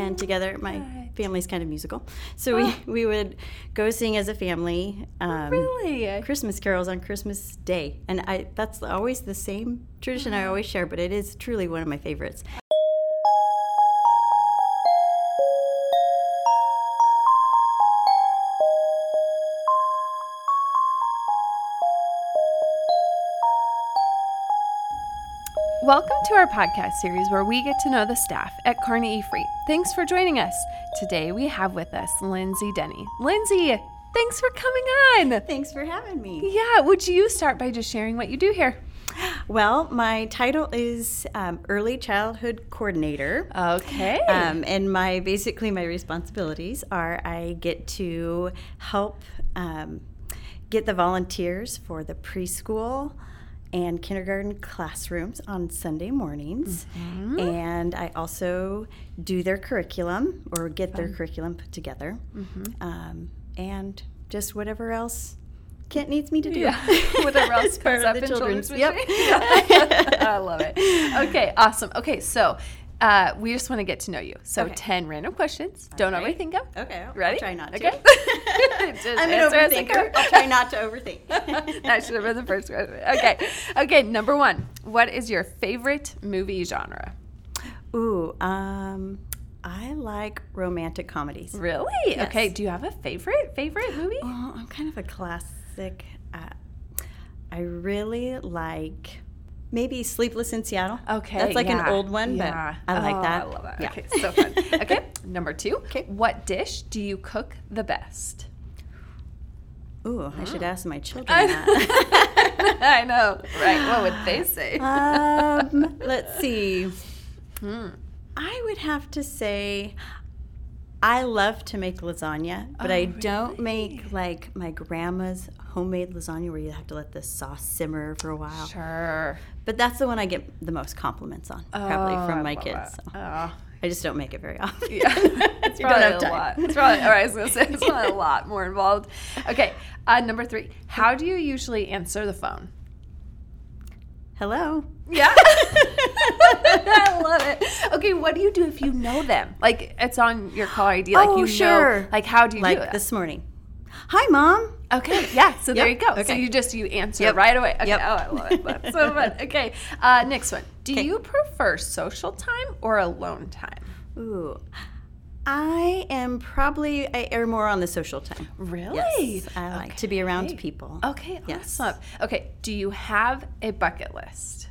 and together my family's kind of musical, so we would go sing as a family Christmas carols on Christmas Day, and that's always the same tradition I always share, but it is truly one of my favorites. Welcome to our podcast series where we get to know the staff at Carnegie Free. Thanks for joining us. Today we have with us Lindsay Denny. Lindsay, thanks for coming on. Thanks for having me. Yeah, would you start by just sharing what you do here? Well, my title is Early Childhood Coordinator. Okay. And my responsibilities are I get to help get the volunteers for the preschool and kindergarten classrooms on Sunday mornings. Mm-hmm. And I also do their curriculum or get their curriculum put together. Mm-hmm. And just whatever else Kent needs me to do. Yeah. Whatever else comes up in children's yep. I love it. Okay, awesome. Okay, so we just want to get to know you. So 10 random questions. Don't overthink them. Okay. Ready? I'll try not to. Okay. I'm an overthinker. I'll try not to overthink. That should have been the first question. Okay. Okay, number one. What is your favorite movie genre? Ooh, I like romantic comedies. Really? Yes. Okay. Do you have a favorite movie? Oh, I'm kind of a classic. I really like... Maybe Sleepless in Seattle. Okay. That's like an old one, but I like that. I love that. Yeah. Okay, so fun. Okay, number two. Okay. What dish do you cook the best? Ooh, I should ask my children that. I know, right? What would they say? Let's see. I would have to say I love to make lasagna, but I don't make like my grandma's homemade lasagna where you have to let the sauce simmer for a while. Sure. But that's the one I get the most compliments on, probably from my kids. So. I just don't make it very often. Yeah, it's probably a lot. It's probably, all right, I was going to say, it's probably a lot more involved. Okay, number three. How do you usually answer the phone? Hello. Yeah. I love it. Okay, what do you do if you know them? Like, it's on your caller ID. Like, you know, like, how do you do it? Like this morning. Hi, Mom. Okay, yeah, so there you go. Okay. So you answer right away. Okay. Yep. Oh, I love it. That's so fun. Okay, next one. Do you prefer social time or alone time? Ooh. I err more on the social time. Really? Yes, I like to be around people. Okay, yes. Awesome. Okay, do you have a bucket list?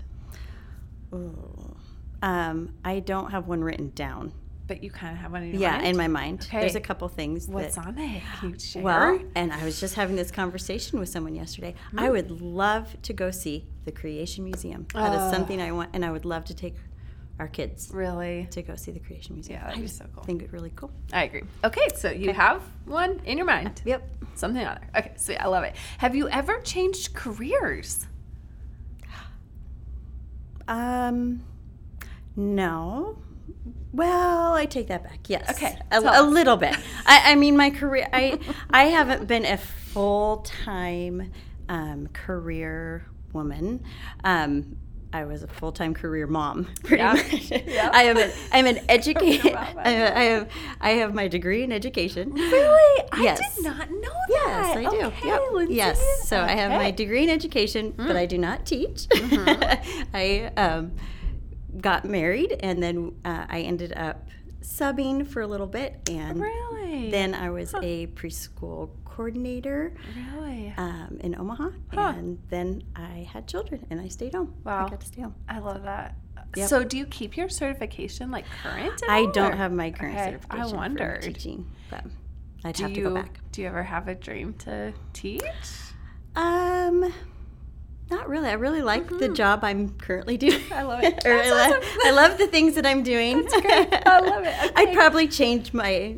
Ooh. I don't have one written down. But you kind of have one in your mind? Yeah, in my mind. Okay. There's a couple things. What's on it? Can you share? Well, and I was just having this conversation with someone yesterday. Mm. I would love to go see the Creation Museum. That is something I want, and I would love to take our kids to go see the Creation Museum. Yeah, that'd be so cool. I think it's really cool. I agree. Okay, so you have one in your mind. Yep. Something other. Okay, so I love it. Have you ever changed careers? No. Well, I take that back. Yes. Okay. A little bit. I mean, my career. I haven't been a full-time career woman. I was a full-time career mom, pretty much. Yeah. I'm an educator. I have my degree in education. Really? Yes. I did not know that. Yes, I do. Okay, yep. Lindsay. Yes. So I have my degree in education, but I do not teach. Mm-hmm. I got married, and then I ended up subbing for a little bit, and then I was a preschool coordinator in Omaha, and then I had children, and I stayed home. Wow. I got to stay home. I love that. Yep. So do you keep your certification, like, current? I don't have my current certification for teaching, but I'd have to go back. Do you ever have a dream to teach? Not really. I really like the job I'm currently doing. I love it. I love the things that I'm doing. That's great. I love it. Okay. I'd probably change my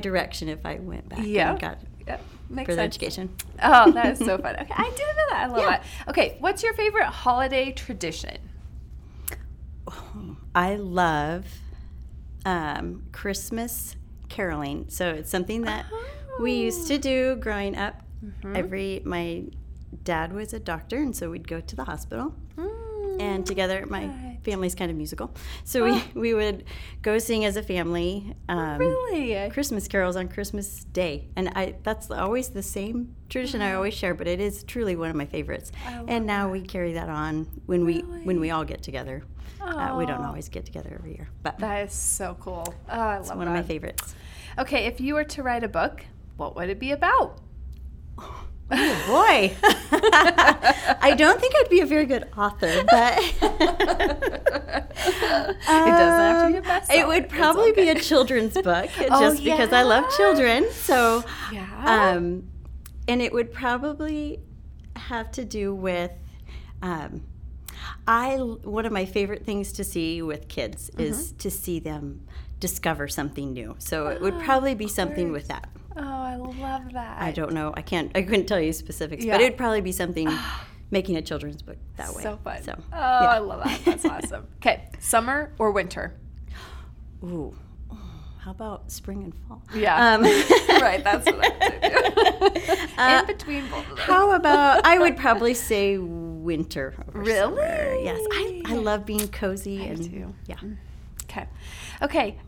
direction if I went back and got further education. Oh, that is so fun. Okay, I didn't know that. I love that. Okay, what's your favorite holiday tradition? Oh, I love Christmas caroling. So it's something that we used to do growing up. Mm-hmm. My dad was a doctor, and so we'd go to the hospital, and together my family's kind of musical. So we would go sing as a family Christmas carols on Christmas Day. And that's always the same tradition I always share, but it is truly one of my favorites. And now we carry that on when we all get together. We don't always get together every year. But that is so cool. Oh, I love that. It's one of my favorites. Okay, if you were to write a book, what would it be about? Oh, boy. I don't think I'd be a very good author, but... it doesn't have to be a bestseller. It would probably be a children's book, because I love children. So, and it would probably have to do with... one of my favorite things to see with kids is to see them discover something new. So it would probably be something with that. Oh, I love that. I don't know. I couldn't tell you specifics, but it would probably be something making a children's book that way. So fun. So, I love that. That's awesome. Okay, summer or winter? Ooh. How about spring and fall? Yeah, right. That's what I would do. In between both of those. How about, I would probably say winter over summer. Yes, I love being cozy. I do too. Yeah. Okay.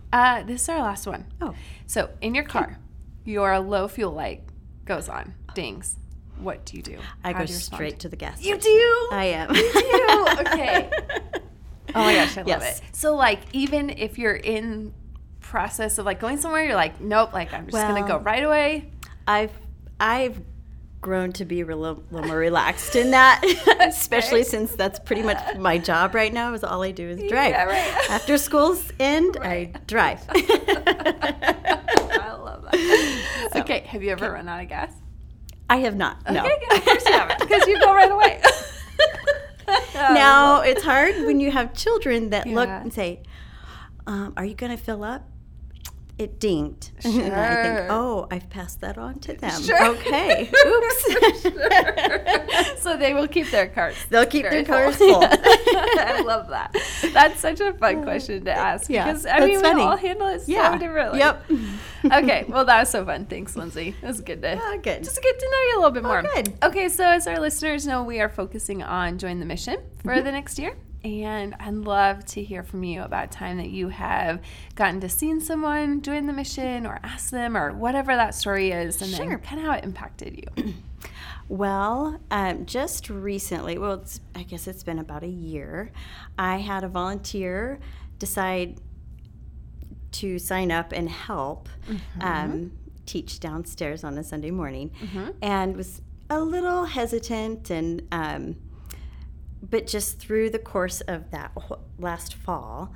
This is our last one. Oh. So in your car, your low fuel light goes on, dings. What do you do? I go straight to the gas station. You do? I am. You do? Okay. Oh my gosh, I love it. So like even if you're in process of like going somewhere, you're like, nope, like I'm just gonna go right away. I've grown to be a little more relaxed in that, especially since that's pretty much my job right now. Is all I do is drive. Yeah, right. After school's end, I drive. I love that. So, okay, have you ever run out of gas? I have not. Okay, no. Yeah, of course you haven't, because you go right away. Now it's hard when you have children that look and say, are you gonna fill up? It dinged. Sure. And I think, I've passed that on to them. Sure. Okay. Oops. Sure. So they will keep their carts. They'll keep their carts full. I love that. That's such a fun question to ask. Yeah. Because, we all handle it so differently. Yep. Okay. Well, that was so fun. Thanks, Lindsay. It was good to just get to know you a little bit more. Good. Okay. So as our listeners know, we are focusing on Join the Mission for the next year. And I'd love to hear from you about time that you have gotten to see someone join the mission or ask them or whatever that story is, and then kind of how it impacted you. Well, just recently, I guess it's been about a year, I had a volunteer decide to sign up and help teach downstairs on a Sunday morning, and was a little hesitant and... but just through the course of that last fall,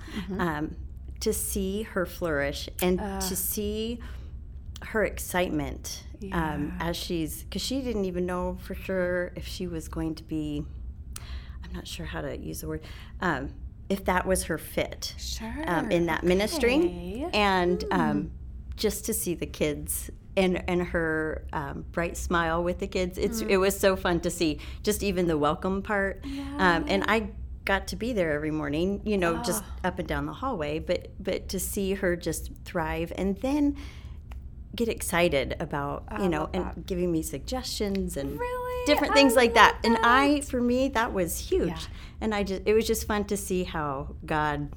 to see her flourish and to see her excitement as because she didn't even know for sure if she was going to be, I'm not sure how to use the word, if that was her fit in that ministry. And just to see the kids and her bright smile with the kids. It was so fun to see, just even the welcome part. Yeah. And I got to be there every morning, just up and down the hallway, but to see her just thrive and then get excited about, and giving me suggestions and different things like that. And for me, that was huge. Yeah. And it was just fun to see how God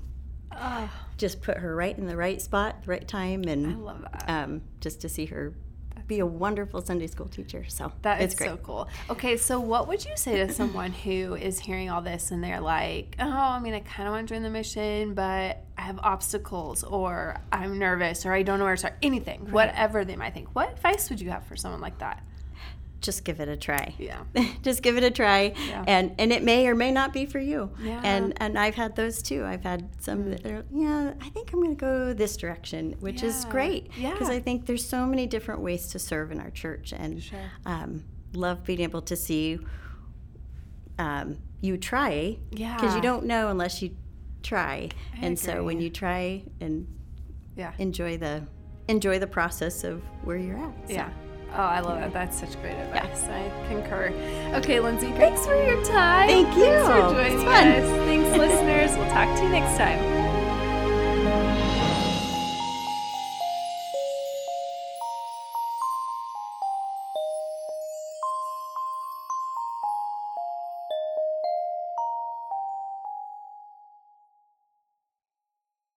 just put her right in the right spot, the right time, and I love that. Just to see her be a wonderful Sunday school teacher. So it's great. So cool. Okay, so what would you say to someone who is hearing all this and they're like, I kind of want to join the mission, but I have obstacles, or I'm nervous, or I don't know where to start, anything, whatever they might think. What advice would you have for someone like that? Just give it a try. Yeah. Just give it a try. Yeah. And it may or may not be for you. Yeah. And I've had those too. I've had some that are, I think I'm going to go this direction, which is great. Yeah. Because I think there's so many different ways to serve in our church. And love being able to see you try. Yeah. Because you don't know unless you try. I agree. So when you try and enjoy the process of where you're at. So. Yeah. Oh, I love it. That's such great advice. Yeah. I concur. Okay, Lindsay, thanks for your time. Thank you. Thanks for joining us. Thanks, listeners. We'll talk to you next time.